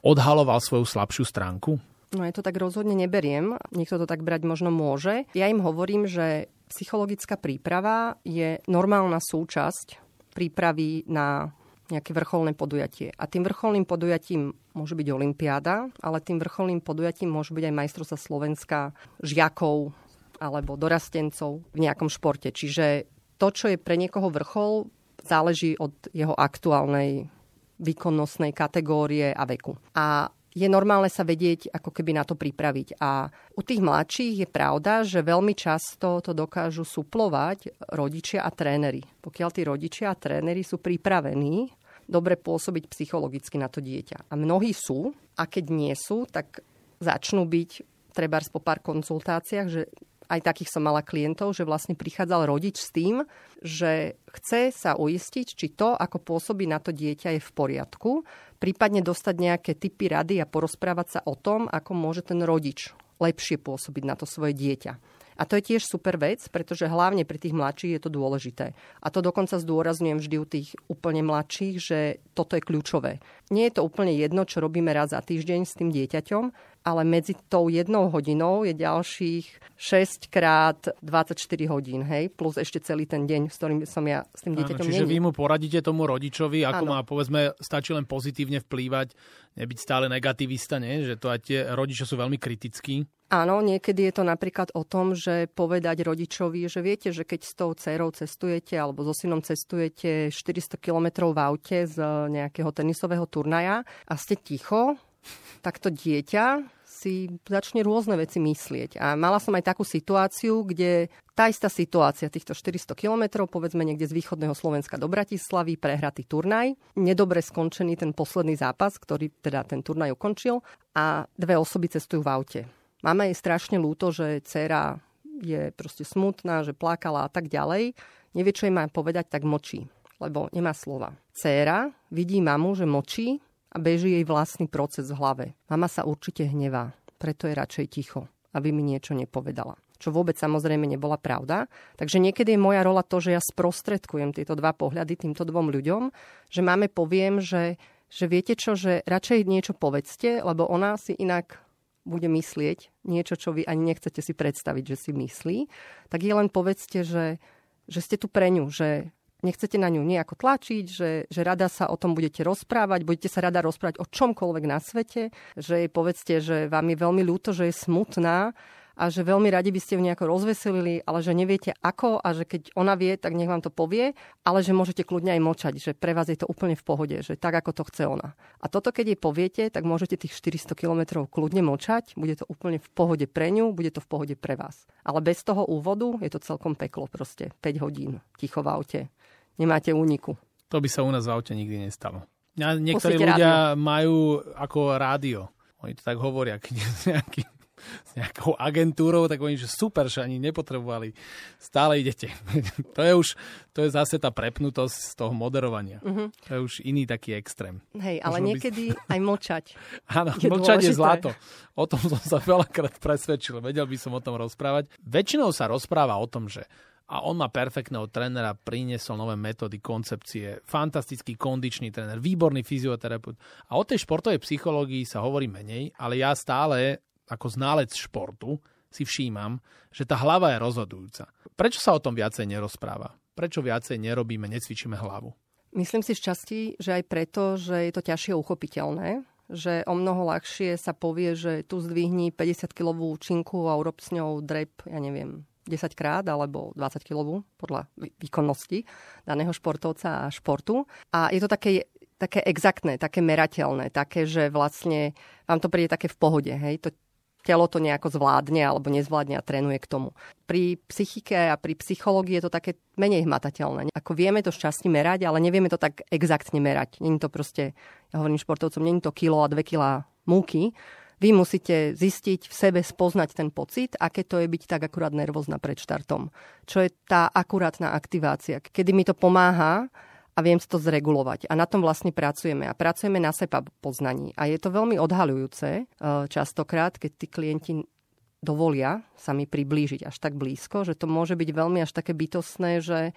odhaloval svoju slabšiu stránku? No ja to tak rozhodne neberiem. Niekto to tak brať možno môže. Ja im hovorím, že psychologická príprava je normálna súčasť prípravy na nejaké vrcholné podujatie. A tým vrcholným podujatím môže byť olympiáda, ale tým vrcholným podujatím môže byť aj majstrovstvá Slovenska, žiakov alebo dorastencov v nejakom športe. Čiže to, čo je pre niekoho vrchol, záleží od jeho aktuálnej výkonnostnej kategórie a veku. A je normálne sa vedieť, ako keby na to pripraviť. A u tých mladších je pravda, že veľmi často to dokážu suplovať rodičia a tréneri. Pokiaľ tí rodičia a tréneri sú pripravení dobre pôsobiť psychologicky na to dieťa. A mnohí sú, a keď nie sú, tak začnú byť trebárs po pár konzultáciách, že aj takých som mala klientov, že vlastne prichádzal rodič s tým, že chce sa uistiť, či to, ako pôsobí na to dieťa, je v poriadku, prípadne dostať nejaké tipy, rady a porozprávať sa o tom, ako môže ten rodič lepšie pôsobiť na to svoje dieťa. A to je tiež super vec, pretože hlavne pri tých mladších je to dôležité. A to dokonca zdôrazňujem vždy u tých úplne mladších, že toto je kľúčové. Nie je to úplne jedno, čo robíme raz za týždeň s tým dieťaťom, ale medzi tou jednou hodinou je ďalších šesť krát dvadsaťštyri hodín, hej? Plus ešte celý ten deň, s ktorým som ja s tým dieťaťom není. Čiže vy mu poradíte tomu rodičovi, ako ano. Má, povedzme, stačí len pozitívne vplývať, nebyť stále negativista, nie? Že to aj tie rodičia sú veľmi kritickí. Áno, niekedy je to napríklad o tom, že povedať rodičovi, že viete, že keď s tou dcérou cestujete alebo so synom cestujete štyristo kilometrov v aute z nejakého tenisového turnaja a ste ticho, tak to dieťa si začne rôzne veci myslieť. A mala som aj takú situáciu, kde tá istá situácia týchto štyristo kilometrov, povedzme niekde z východného Slovenska do Bratislavy, prehratý turnaj, nedobre skončený ten posledný zápas, ktorý teda ten turnaj ukončil a dve osoby cestujú v aute. Mama je strašne ľúto, že dcéra je proste smutná, že plakala a tak ďalej. Nevie, čo jej má povedať, tak močí, lebo nemá slova. Dcéra vidí mamu, že močí a beží jej vlastný proces v hlave. Mama sa určite hnevá, preto je radšej ticho, aby mi niečo nepovedala. Čo vôbec samozrejme nebola pravda. Takže niekedy je moja rola to, že ja sprostredkujem tieto dva pohľady týmto dvom ľuďom, že mame poviem, že, že viete čo, že radšej niečo povedzte, lebo ona si inak bude myslieť niečo, čo vy ani nechcete si predstaviť, že si myslí, tak jej len povedzte, že, že ste tu pre ňu, že nechcete na ňu nejako tlačiť, že, že rada sa o tom budete rozprávať, budete sa rada rozprávať o čomkoľvek na svete, že jej povedzte, že vám je veľmi ľúto, že je smutná a že veľmi radi by ste ju nejako rozveselili, ale že neviete ako a že keď ona vie, tak nech vám to povie, ale že môžete kľudne aj mlčať, že pre vás je to úplne v pohode, že tak, ako to chce ona. A toto, keď jej poviete, tak môžete tých štyristo kilometrov kľudne mlčať, bude to úplne v pohode pre ňu, bude to v pohode pre vás. Ale bez toho úvodu je to celkom peklo proste. päť hodín ticho v aute. Nemáte úniku. To by sa u nás v aute nikdy nestalo. A niektorí Pusíte ľudia rádio. Majú ako rádio. Oni to tak hovoria, keď nejaký s nejakou agentúrou, tak oni, že super, že ani nepotrebovali. Stále idete. To je už, to je zase tá prepnutosť z toho moderovania. Uh-huh. To je už iný taký extrém. Hej, ale Môžeme niekedy byť... aj mlčať. Áno, je mlčať dôležité. Je zlato. O tom som sa veľakrát presvedčil. Vedel by som o tom rozprávať. Väčšinou sa rozpráva o tom, že a on má perfektného trénera, priniesol nové metódy, koncepcie, fantastický kondičný tréner, výborný fyzioterapeut. A o tej športovej psychológii sa hovorí menej, ale ja stále ako znalec športu si všímam, že tá hlava je rozhodujúca. Prečo sa o tom viacej nerozpráva? Prečo viacej nerobíme, necvičíme hlavu? Myslím si šťastí, že aj preto, že je to ťažšie uchopiteľné, že o mnoho ľahšie sa povie, že tu zdvihni päťdesiatkilovú činku a urob s ňou drep, ja neviem, desaťkrát alebo dvadsaťkilovú podľa výkonnosti daného športovca a športu. A je to také... také exaktné, také merateľné, také, že vlastne vám to príde také v pohode, hej, to telo to nejako zvládne alebo nezvládne a trénuje k tomu. Pri psychike a pri psychológii je to také menej hmatateľné. Ako vieme to šťastí merať, ale nevieme to tak exaktne merať. Není to proste, ja hovorím športovcom, není to kilo a dve kilá múky. Vy musíte zistiť v sebe, spoznať ten pocit, aké to je byť tak akurát nervózna pred štartom. Čo je tá akurátna aktivácia, kedy mi to pomáha a viem si to zregulovať. A na tom vlastne pracujeme. A pracujeme na seba poznaní. A je to veľmi odhaľujúce častokrát, keď tí klienti dovolia sa mi priblížiť až tak blízko, že to môže byť veľmi až také bytostné, že,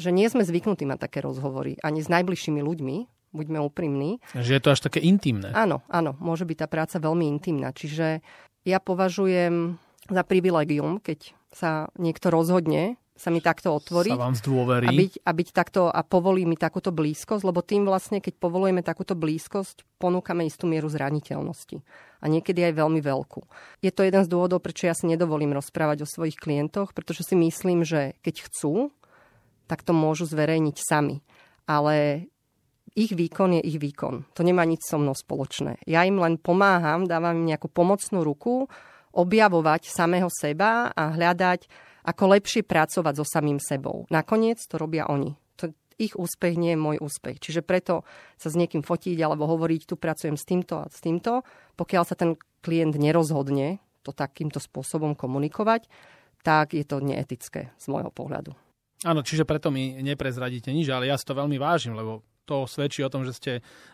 že nie sme zvyknutí mať také rozhovory ani s najbližšími ľuďmi, buďme úprimní. Že je to až také intimné. Áno, áno, môže byť tá práca veľmi intimná. Čiže ja považujem za privilegium, keď sa niekto rozhodne sa mi takto otvoriť sa vám zdôverí. A, byť, a byť takto a povolí mi takúto blízkosť, lebo tým vlastne, keď povolujeme takúto blízkosť, ponúkame istú mieru zraniteľnosti. A niekedy aj veľmi veľkú. Je to jeden z dôvodov, prečo ja si nedovolím rozprávať o svojich klientoch, pretože si myslím, že keď chcú, tak to môžu zverejniť sami. Ale ich výkon je ich výkon. To nemá nič so mnou spoločné. Ja im len pomáham, dávam im nejakú pomocnú ruku, objavovať samého seba a hľadať ako lepšie pracovať so samým sebou. Nakoniec to robia oni. To, ich úspech nie je môj úspech. Čiže preto sa s niekým fotiť alebo hovoriť, tu pracujem s týmto a s týmto. Pokiaľ sa ten klient nerozhodne to takýmto spôsobom komunikovať, tak je to neetické z môjho pohľadu. Áno, čiže preto mi neprezradíte nič, ale ja si to veľmi vážim, lebo to svedčí o tom, že ste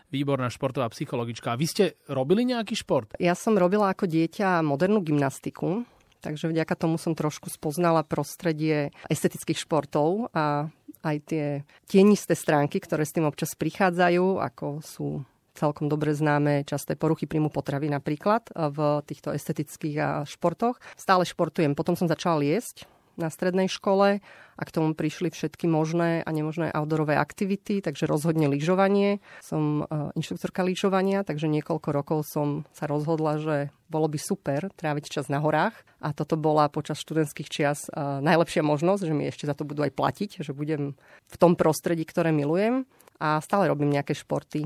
výborná športová psychologička. A vy ste robili nejaký šport? Ja som robila ako dieťa modernú gymnastiku. Takže vďaka tomu som trošku spoznala prostredie estetických športov a aj tie tienisté stránky, ktoré s tým občas prichádzajú, ako sú celkom dobre známe časté poruchy príjmu potravy napríklad v týchto estetických športoch. Stále športujem. Potom som začala liesť na strednej škole a k tomu prišli všetky možné a nemožné outdoorové aktivity, takže rozhodne lyžovanie. Som inštruktorka lyžovania, takže niekoľko rokov som sa rozhodla, že bolo by super tráviť čas na horách a toto bola počas študentských čias najlepšia možnosť, že mi ešte za to budú aj platiť, že budem v tom prostredí, ktoré milujem a stále robím nejaké športy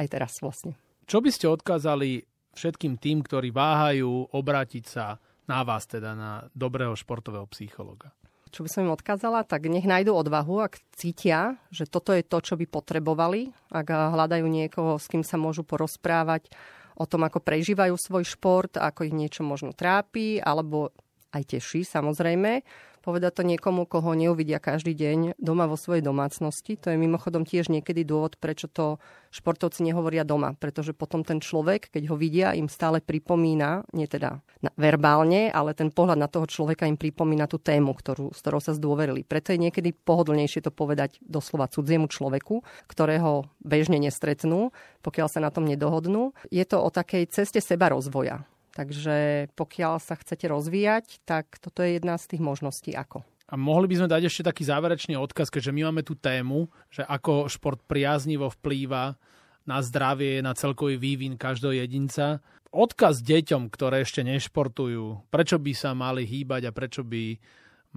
aj teraz vlastne. Čo by ste odkázali všetkým tým, ktorí váhajú obrátiť sa na vás, teda na dobrého športového psychologa? Čo by som im odkázala? Tak nech nájdu odvahu, ak cítia, že toto je to, čo by potrebovali, ak hľadajú niekoho, s kým sa môžu porozprávať o tom, ako prežívajú svoj šport, ako ich niečo možno trápi, alebo aj teší, samozrejme. Povedať to niekomu, koho neuvidia každý deň doma vo svojej domácnosti. To je mimochodom tiež niekedy dôvod, prečo to športovci nehovoria doma. Pretože potom ten človek, keď ho vidia, im stále pripomína, nie teda verbálne, ale ten pohľad na toho človeka im pripomína tú tému, ktorú, s ktorou sa zdôverili. Preto je niekedy pohodlnejšie to povedať doslova cudziemu človeku, ktorého bežne nestretnú, pokiaľ sa na tom nedohodnú. Je to o takej ceste seba rozvoja. Takže pokiaľ sa chcete rozvíjať, tak toto je jedna z tých možností ako. A mohli by sme dať ešte taký záverečný odkaz, keďže my máme tú tému, že ako šport priaznivo vplýva na zdravie, na celkový vývin každého jedinca. Odkaz deťom, ktoré ešte nešportujú, prečo by sa mali hýbať a prečo by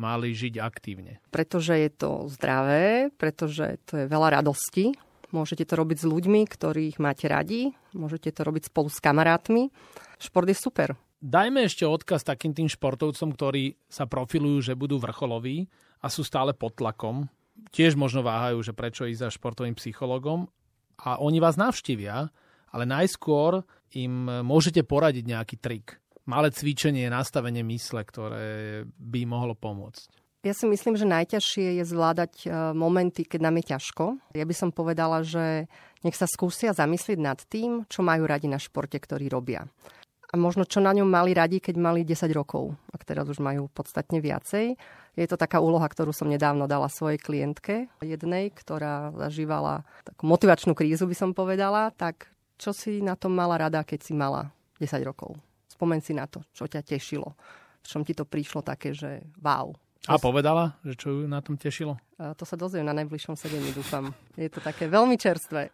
mali žiť aktívne? Pretože je to zdravé, pretože to je veľa radosti. Môžete to robiť s ľuďmi, ktorých máte radi. Môžete to robiť spolu s kamarátmi. Šport je super. Dajme ešte odkaz takým tým športovcom, ktorí sa profilujú, že budú vrcholoví a sú stále pod tlakom. Tiež možno váhajú, že prečo ísť za športovým psychologom. A oni vás navštívia, ale najskôr im môžete poradiť nejaký trik. Malé cvičenie, nastavenie mysle, ktoré by mohlo pomôcť. Ja si myslím, že najťažšie je zvládať momenty, keď nám je ťažko. Ja by som povedala, že nech sa skúsia zamyslieť nad tým, čo majú radi na športe, ktorý robia. A možno čo na ňom mali radi, keď mali desať rokov, a teraz už majú podstatne viacej. Je to taká úloha, ktorú som nedávno dala svojej klientke jednej, ktorá zažívala takú motivačnú krízu, by som povedala. Tak čo si na tom mala rada, keď si mala desať rokov? Spomeň si na to, čo ťa tešilo. V čom ti to prišlo také, že wow. A povedala, že čo ju na tom tešilo? A to sa dozviem na najbližšom sedení, dúfam. Je to také veľmi čerstvé.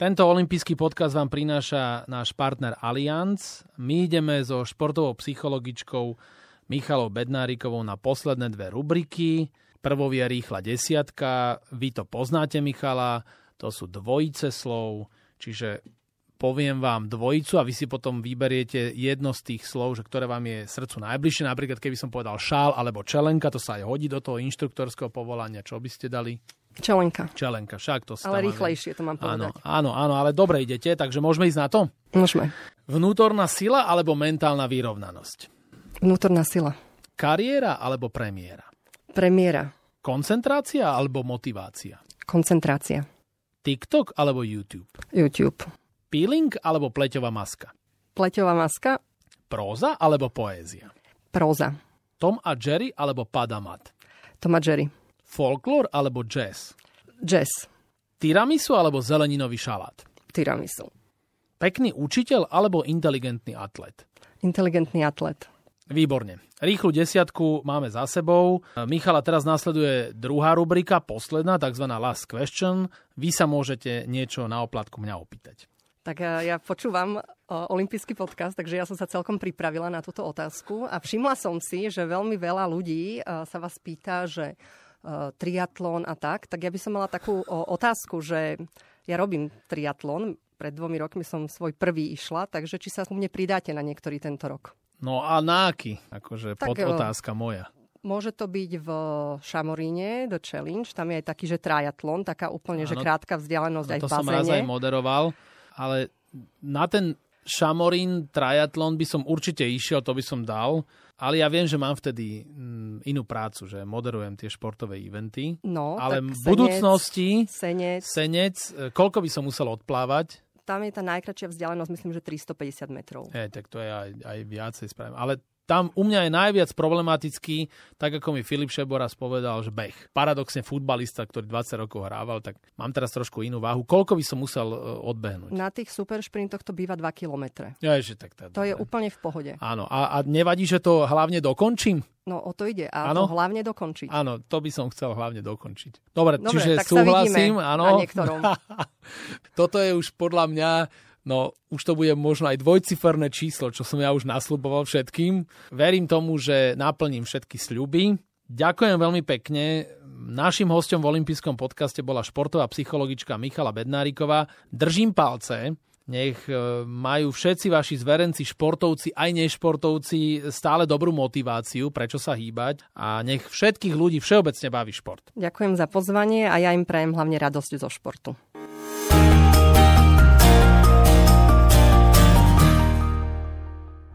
Tento olympijský podcast vám prináša náš partner Allianz. My ideme so športovou psychologičkou Michalou Bednárikovou na posledné dve rubriky. Prvou je rýchla desiatka. Vy to poznáte, Michala. To sú dvojice slov. Čiže poviem vám dvojicu a vy si potom vyberiete jedno z tých slov, že ktoré vám je srdcu najbližšie. Napríklad, keby som povedal šál alebo čelenka, to sa aj hodí do toho inštruktorského povolania. Čo by ste dali? Čelenka. Čelenka, však to stále. Ale rýchlejšie to mám povedať. Áno, áno, áno, ale dobre idete, takže môžeme ísť na to? Môžeme. Vnútorná sila alebo mentálna vyrovnanosť? Vnútorná sila. Kariéra alebo premiéra? Premiéra. Koncentrácia alebo motivácia? Koncentrácia. TikTok alebo YouTube? YouTube. Peeling alebo pleťová maska? Pleťová maska. Próza alebo poézia? Próza. Tom a Jerry alebo Padamat? Tom a Jerry. Folklór alebo jazz? Jazz. Tiramisu alebo zeleninový šalát? Tiramisu. Pekný učiteľ alebo inteligentný atlet? Inteligentný atlet. Výborne. Rýchlu desiatku máme za sebou. Michala, teraz nasleduje druhá rubrika, posledná, tzv. Last question. Vy sa môžete niečo na oplátku mňa opýtať. Tak ja počúvam olympijský podcast, takže ja som sa celkom pripravila na túto otázku a všimla som si, že veľmi veľa ľudí sa vás pýta, že triatlón a tak, tak ja by som mala takú otázku, že ja robím triatlón, pred dvomi rokmi som svoj prvý išla, takže či sa ku mne pridáte na niektorý tento rok? No a na aký? Akože tak, pod otázka moja. Môže to byť v Šamoríne, do Challenge, tam je aj taký, že triatlón, taká úplne, ano, že krátka vzdialenosť aj v bazéne. To som raz aj moderoval, ale na ten Šamorín triatlón by som určite išiel, to by som dal, ale ja viem, že mám vtedy inú prácu, že moderujem tie športové eventy, no, ale v budúcnosti Senec, Senec, koľko by som musel odplávať? Tam je tá najkračšia vzdialenosť, myslím, že tristopäťdesiat metrov. Je, tak to je aj, aj viacej správne, ale tam u mňa je najviac problematický, tak ako mi Filip Šebo raz povedal, že beh. Paradoxne futbalista, ktorý dvadsať rokov hrával, tak mám teraz trošku inú váhu. Koľko by som musel odbehnúť? Na tých superšprintoch to býva dva kilometre. Ja, že tak teda, to je ne? úplne v pohode. Áno, a, a nevadí, že to hlavne dokončím? No, o to ide. A ano? To hlavne dokončiť. Áno, to by som chcel hlavne dokončiť. Dobre, Dobre čiže súhlasím. Áno. Na niektorom. Toto je už podľa mňa... No, už to bude možno aj dvojciferné číslo, čo som ja už nasľuboval všetkým. Verím tomu, že naplním všetky sľuby. Ďakujem veľmi pekne. Naším hosťom v olympijskom podcaste bola športová psychologička Michala Bednáriková. Držím palce. Nech majú všetci vaši zverenci, športovci, aj nešportovci stále dobrú motiváciu, prečo sa hýbať. A nech všetkých ľudí všeobecne baví šport. Ďakujem za pozvanie a ja im prajem hlavne radosť zo športu.